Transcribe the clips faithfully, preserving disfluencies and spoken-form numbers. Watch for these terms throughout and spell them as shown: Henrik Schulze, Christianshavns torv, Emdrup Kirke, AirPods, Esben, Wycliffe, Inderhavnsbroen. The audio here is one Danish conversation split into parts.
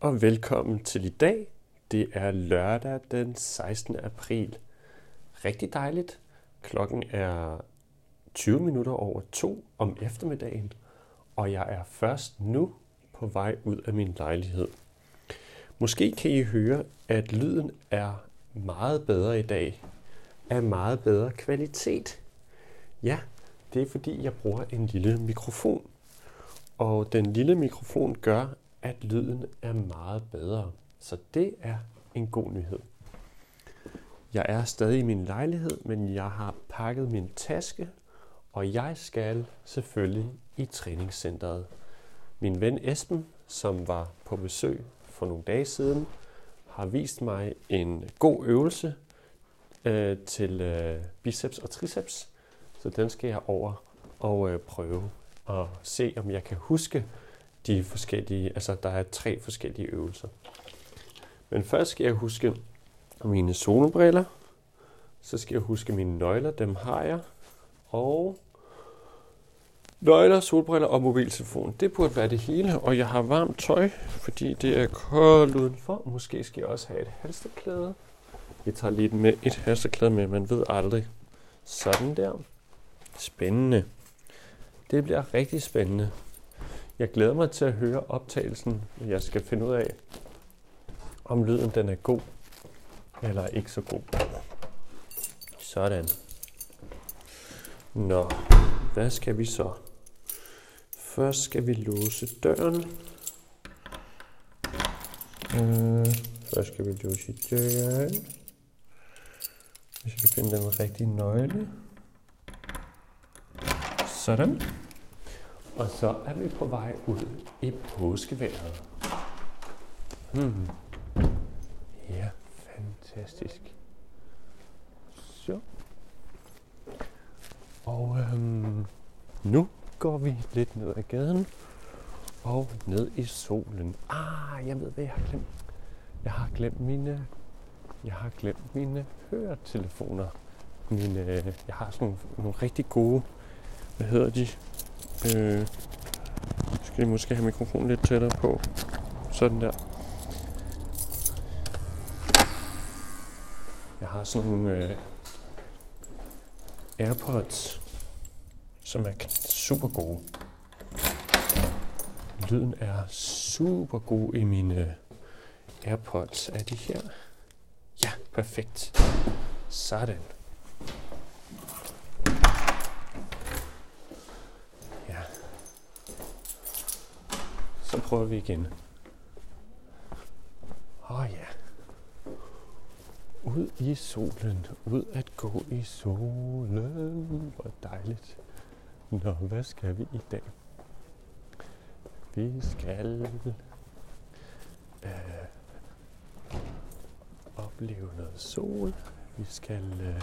Og velkommen til i dag. Det er lørdag den sekstende april. Rigtig dejligt. Klokken er tyve minutter over to om eftermiddagen, og jeg er først nu på vej ud af min lejlighed. Måske kan I høre, at lyden er meget bedre i dag, af meget bedre kvalitet. Ja, det er fordi jeg bruger en lille mikrofon, og den lille mikrofon gør, at lyden er meget bedre. Så det er en god nyhed. Jeg er stadig i min lejlighed, men jeg har pakket min taske, og jeg skal selvfølgelig i træningscenteret. Min ven Esben, som var på besøg for nogle dage siden, har vist mig en god øvelse øh, til øh, biceps og triceps, så den skal jeg over og øh, prøve og se, om jeg kan huske de forskellige, altså der er tre forskellige øvelser. Men først skal jeg huske mine solbriller, så skal jeg huske mine nøgler, dem har jeg, og nøgler, solbriller og mobiltelefon. Det burde være det hele, og jeg har varmt tøj, fordi det er koldt udenfor. Måske skal jeg også have et halstørklæde. Jeg tager lige med et halstørklæde med, man ved aldrig. Sådan der. Spændende. Det bliver rigtig spændende. Jeg glæder mig til at høre optagelsen. Jeg skal finde ud af, om lyden den er god eller ikke så god. Sådan. Nå, hvad skal vi så? Først skal vi låse døren. Øh, først skal vi låse døren. Hvis jeg kan finde den rigtige nøgle. Sådan. Og så er vi på vej ud i påskevejret. Hmm. Ja, fantastisk. Så. Og øhm, nu går vi lidt ned ad gaden og ned i solen. Ah, jeg ved, hvad jeg har glemt. Jeg har glemt mine, jeg har glemt mine høretelefoner. Mine, øh, jeg har sådan nogle, nogle rigtig gode, hvad hedder de? Øh, skal vi måske have mikrofonen lidt tættere på. Sådan der. Jeg har sådan nogle øh, AirPods, som er super gode. Lyden er super god i mine AirPods. Er de her? Ja, perfekt. Sådan. Så prøver vi igen. Åh oh, ja. Ud i solen. Ud at gå i solen. Hvor dejligt. Nå, hvad skal vi i dag? Vi skal øh, opleve noget sol. Vi skal... Øh,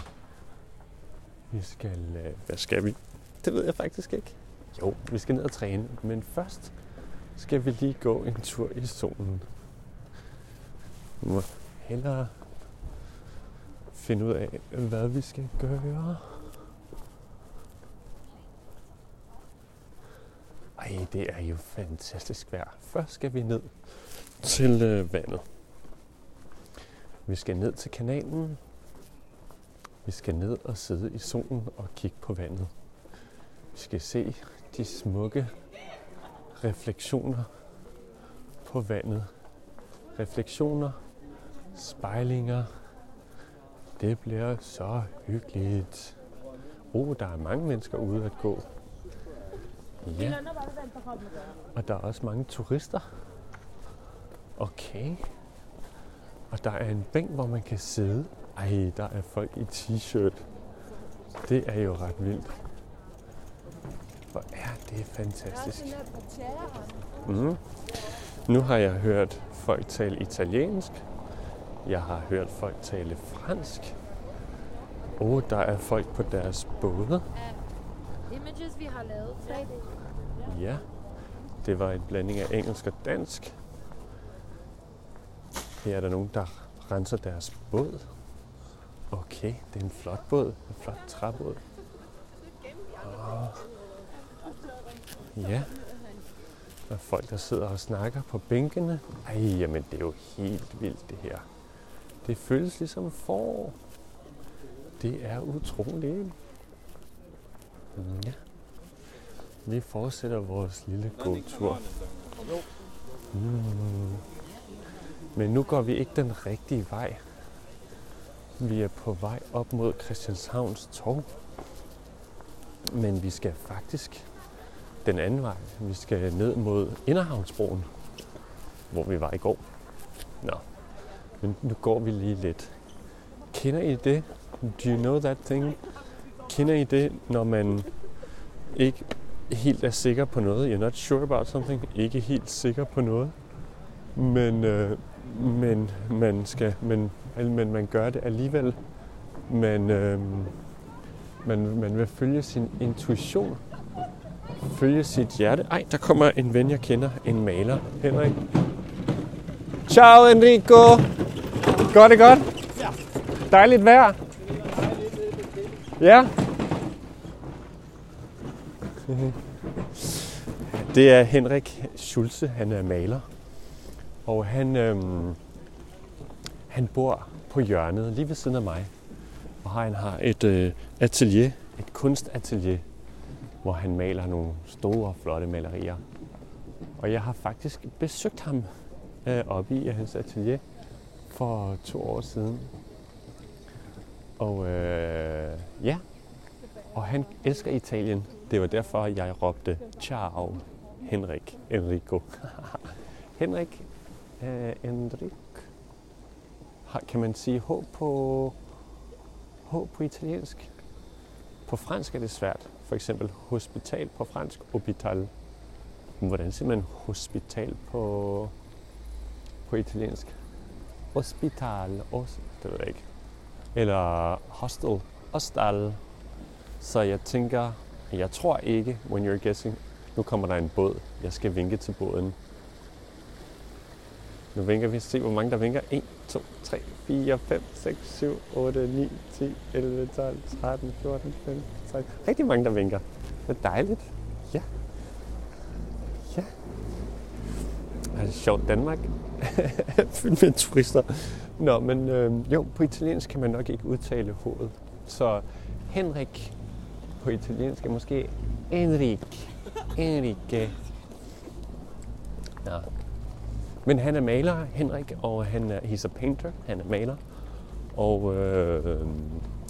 vi skal... Øh, hvad skal vi? Det ved jeg faktisk ikke. Jo, vi skal ned og træne. Men først skal vi lige gå en tur i solen. Vi må hellere finde ud af, hvad vi skal gøre. Ej, det er jo fantastisk vejr. Først skal vi ned til øh, vandet. Vi skal ned til kanalen. Vi skal ned og sidde i solen og kigge på vandet. Vi skal se de smukke refleksioner på vandet. Refleksioner, spejlinger. Det bliver så hyggeligt. Oh, der er mange mennesker ude at gå. Ja. Og der er også mange turister. Okay. Og der er en bænk, hvor man kan sidde. Ej, der er folk i t-shirt. Det er jo ret vildt. Hvor er det fantastisk. Mm. Nu har jeg hørt folk tale italiensk. Jeg har hørt folk tale fransk. Åh, oh, der er folk på deres både. Images vi har lavet. Ja, det var en blanding af engelsk og dansk. Her er der nogen, der renser deres båd. Okay, det er en flot båd. En flot træbåd. Oh. Ja, Der er folk, der sidder og snakker på bænkene. Ej, jamen det er jo helt vildt det her. Det føles ligesom forår. Det er utroligt. Ja. Vi fortsætter vores lille gåtur. Mm. Men nu går vi ikke den rigtige vej. Vi er på vej op mod Christianshavns torv. Men vi skal faktisk den anden vej. Vi skal ned mod Inderhavnsbroen, hvor vi var i går. Nå, men nu går vi lige lidt. Kender I det? Do you know that thing? Kender I det, når man ikke helt er sikker på noget? You're not sure about something. Ikke helt sikker på noget. Men, øh, men, man, skal, men, men man gør det alligevel. Man, øh, man, man vil følge sin intuition. Følge sit hjerte. Ej, der kommer en ven, jeg kender. En maler. Henrik. Ciao, Enrico. Går det godt? Ja. Dejligt vejr. Ja. Det er Henrik Schulze. Han er maler. Og han, øhm, han bor på hjørnet lige ved siden af mig. Og han har et øh, atelier. Et kunstatelier, hvor han maler nogle store, flotte malerier. Og jeg har faktisk besøgt ham øh, oppe i hans atelier for to år siden. Og øh, ja, og han elsker Italien. Det var derfor, jeg råbte, ciao, Henrik, Enrico. Henrik, øh, Enrico. Kan man sige H på, H på italiensk? På fransk er det svært. For eksempel hospital på fransk, hospital. Hvordan siger man hospital på, på italiensk? Hospital, os, det ved jeg ikke. Eller hostel, hostal. Så jeg tænker, jeg tror ikke, when you're guessing, nu kommer der en båd. Jeg skal vinke til båden. Nu vinker vi, se hvor mange der vinker. en, to, tre, fire, fem, seks, syv, otte, ni, ti, elleve, tolv, tretten, fjorten, femten, seksten. Rigtig mange der vinker. Det er dejligt. Ja. Ja. Det er sjovt, Danmark. Fyldt med turister. Nå, men øh, jo, på italiensk kan man nok ikke udtale H'et. Så Henrik på italiensk er måske Enrique. Enrique. Ja. Men han er maler, Henrik, og han er he's a painter, han er maler, og øh,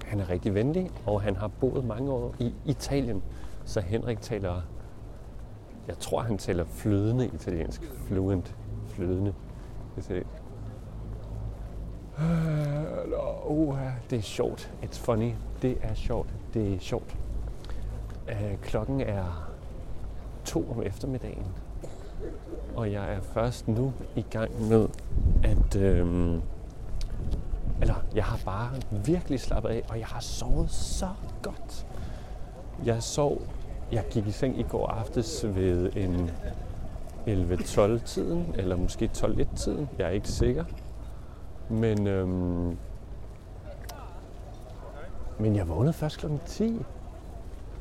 han er rigtig venlig, og han har boet mange år i Italien, så Henrik taler, jeg tror han taler flydende italiensk, fluent, flydende italiensk. Uh, uh, det er sjovt, it's funny, det er sjovt, det er sjovt. Uh, klokken er to om eftermiddagen. Og jeg er først nu i gang med at, øhm, eller jeg har bare virkelig slappet af, og jeg har sovet så godt. Jeg sov, jeg gik i seng i går aftes ved en elleve tolv-tiden, eller måske tolv et-tiden, jeg er ikke sikker. Men, øhm, men jeg vågnede først klokken ti.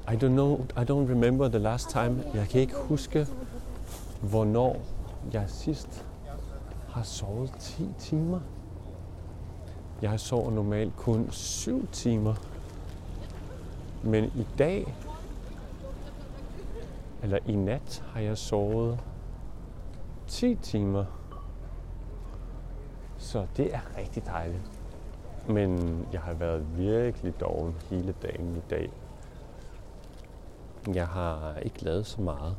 I don't know, I don't remember the last time, jeg kan ikke huske, hvornår jeg sidst har sovet ti timer. Jeg sover normalt kun syv timer. Men i dag, eller i nat, har jeg sovet ti timer. Så det er rigtig dejligt. Men jeg har været virkelig doven hele dagen i dag. Jeg har ikke lavet så meget.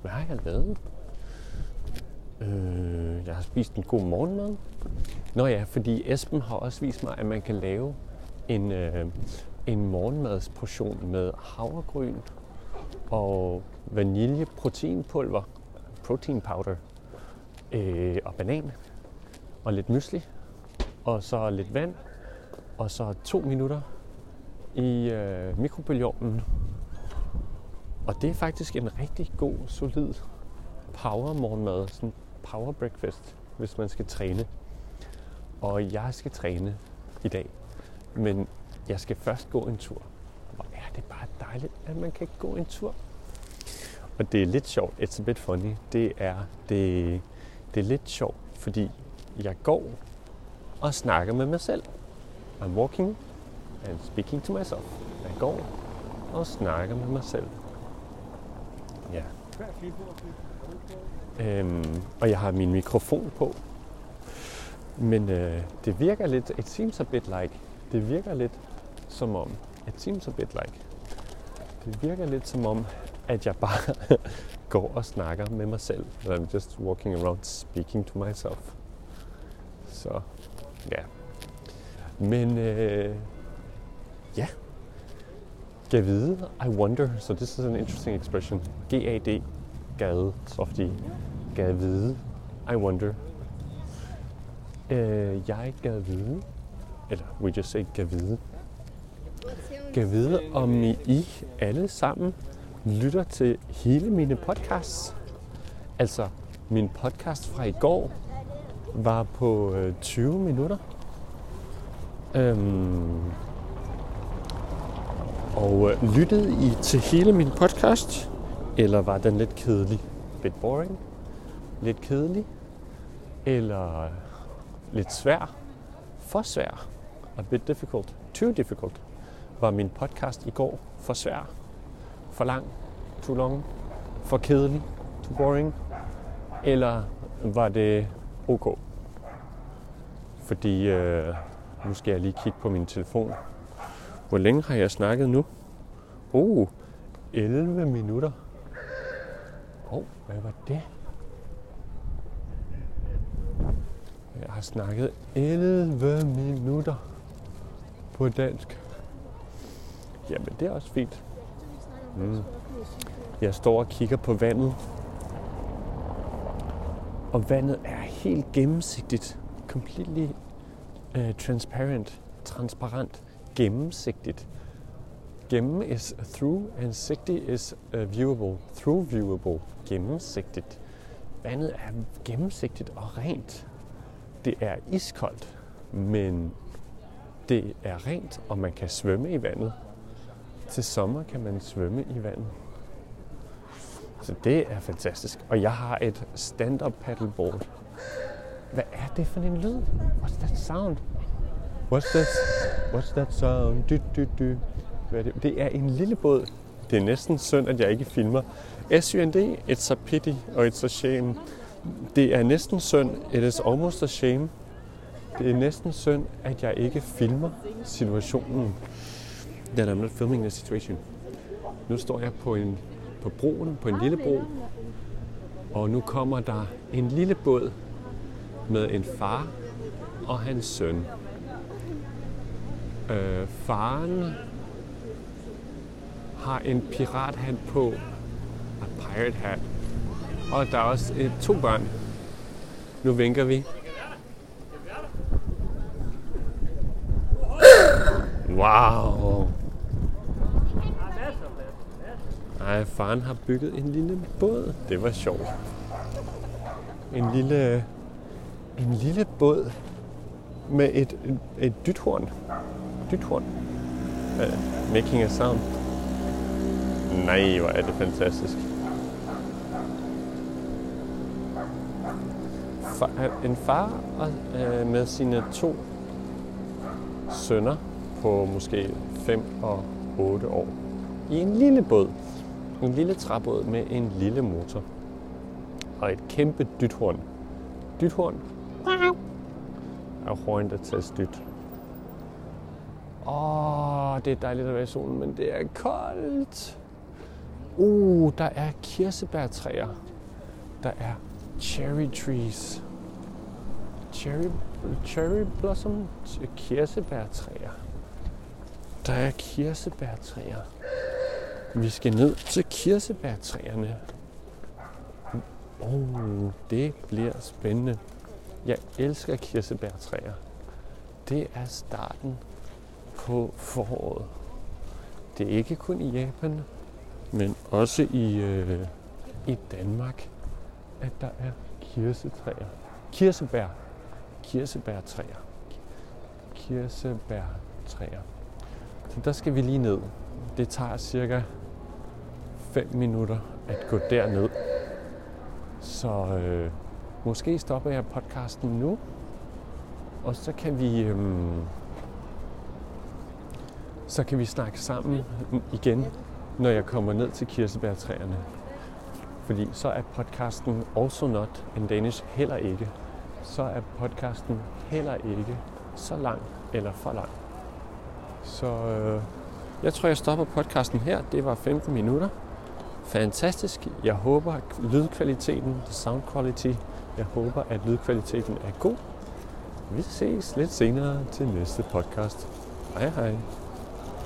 Hvad har jeg lavet? Øh, jeg har spist en god morgenmad. Nå ja, fordi Esben har også vist mig, at man kan lave en, øh, en morgenmadsportion med havregryn og vaniljeproteinpulver, protein powder, øh, og banan og lidt mysli og så lidt vand og så to minutter i øh, mikrobølgeovnen. Og det er faktisk en rigtig god, solid power-morgenmad, sådan power-breakfast, hvis man skal træne. Og jeg skal træne i dag, men jeg skal først gå en tur. Hvor er det bare dejligt, at man kan gå en tur. Og det er lidt sjovt, it's a bit funny, det er, det, det er lidt sjovt, fordi jeg går og snakker med mig selv. I'm walking and speaking to myself. Jeg går og snakker med mig selv. Ja. Øhm, og jeg har min mikrofon på. Men øh, det virker lidt, it seems a bit like, det virker lidt som om, it seems a bit like, det virker lidt som om, at jeg bare går og snakker med mig selv. I'm just walking around speaking to myself. Så, ja. Men, øh, ja. Gad vide, I wonder, so this is an interesting expression. G A D, gad, softie, gad vide, I wonder. Øh, jeg gad vide, eller we just say gad vide. Gad vide, om I, I alle sammen lytter til hele mine podcasts. Altså, min podcast fra i går var på øh, tyve minutter. Øhm, og øh, lyttede I til hele min podcast? Eller var den lidt kedelig? Bit boring? Lidt kedelig? Eller lidt svær? For svær? A bit difficult? Too difficult? Var min podcast i går for svær? For lang, too long, for kedelig, too boring, eller var det ok? Fordi, øh, nu skal jeg lige kigge på min telefon. Hvor længe har jeg snakket nu? Oh, elleve minutter. Åh, oh, hvad var det? Jeg har snakket elleve minutter på dansk. Jamen, det er også fint. Mm. Jeg står og kigger på vandet, og vandet er helt gennemsigtigt, completely uh, transparent, transparent, gennemsigtigt. Gennem is through, and sigtig is uh, viewable, through viewable, gennemsigtigt. Vandet er gennemsigtigt og rent. Det er iskoldt, men det er rent, og man kan svømme i vandet. Til sommer kan man svømme i vandet. Så det er fantastisk. Og jeg har et stand-up paddleboard. Hvad er det for en lyd? What's that sound? What's that, What's that sound? Du, du, du. Hvad er det? Det er en lille båd. Det er næsten synd, at jeg ikke filmer. S U N D, it's a pity, og it's a shame. Det er næsten synd, it is almost a shame. Det er næsten synd, at jeg ikke filmer situationen. That I'm not filming the situation. Nu står jeg på, en, på broen, på en lille bro, og nu kommer der en lille båd med en far og hans søn. Øh, faren har en pirathat på, a pirate hat, og der er også øh, to børn. Nu vinker vi. Wow! Ej, faren har bygget en lille båd. Det var sjovt. En lille, en lille båd med et, et, et dythorn. Dythorn. Uh, making a sound. Nej, hvor er det fantastisk. Far, en far uh, med sine to sønner på måske fem og otte år. I en lille båd. En lille træbåd med en lille motor. Og et kæmpe dythorn. Dythorn. A horn that says dyt. Åh, det er dejligt at være i solen, men det er koldt. Uh, der er kirsebærtræer. Der er cherry trees. Cherry, cherry blossom. Kirsebærtræer. Der er kirsebærtræer. Vi skal ned til kirsebærtræerne. Oh, det bliver spændende. Jeg elsker kirsebærtræer. Det er starten på foråret. Det er ikke kun i Japan, men også i, øh, i Danmark, at der er kirsetræer. Kirsebær. Kirsebærtræer. Kirsebærtræer. Så der skal vi lige ned. Det tager cirka fem minutter at gå derned. Så øh, måske stopper jeg podcasten nu, og så kan vi øh, så kan vi snakke sammen igen, når jeg kommer ned til kirsebærtræerne. Fordi så er podcasten also not in Danish heller ikke. Så er podcasten heller ikke så lang eller for lang. Så øh, jeg tror, jeg stopper podcasten her. Det var femten minutter. Fantastisk. Jeg håber, at lydkvaliteten, sound quality, jeg håber, at lydkvaliteten er god. Vi ses lidt senere til næste podcast. Hej hej.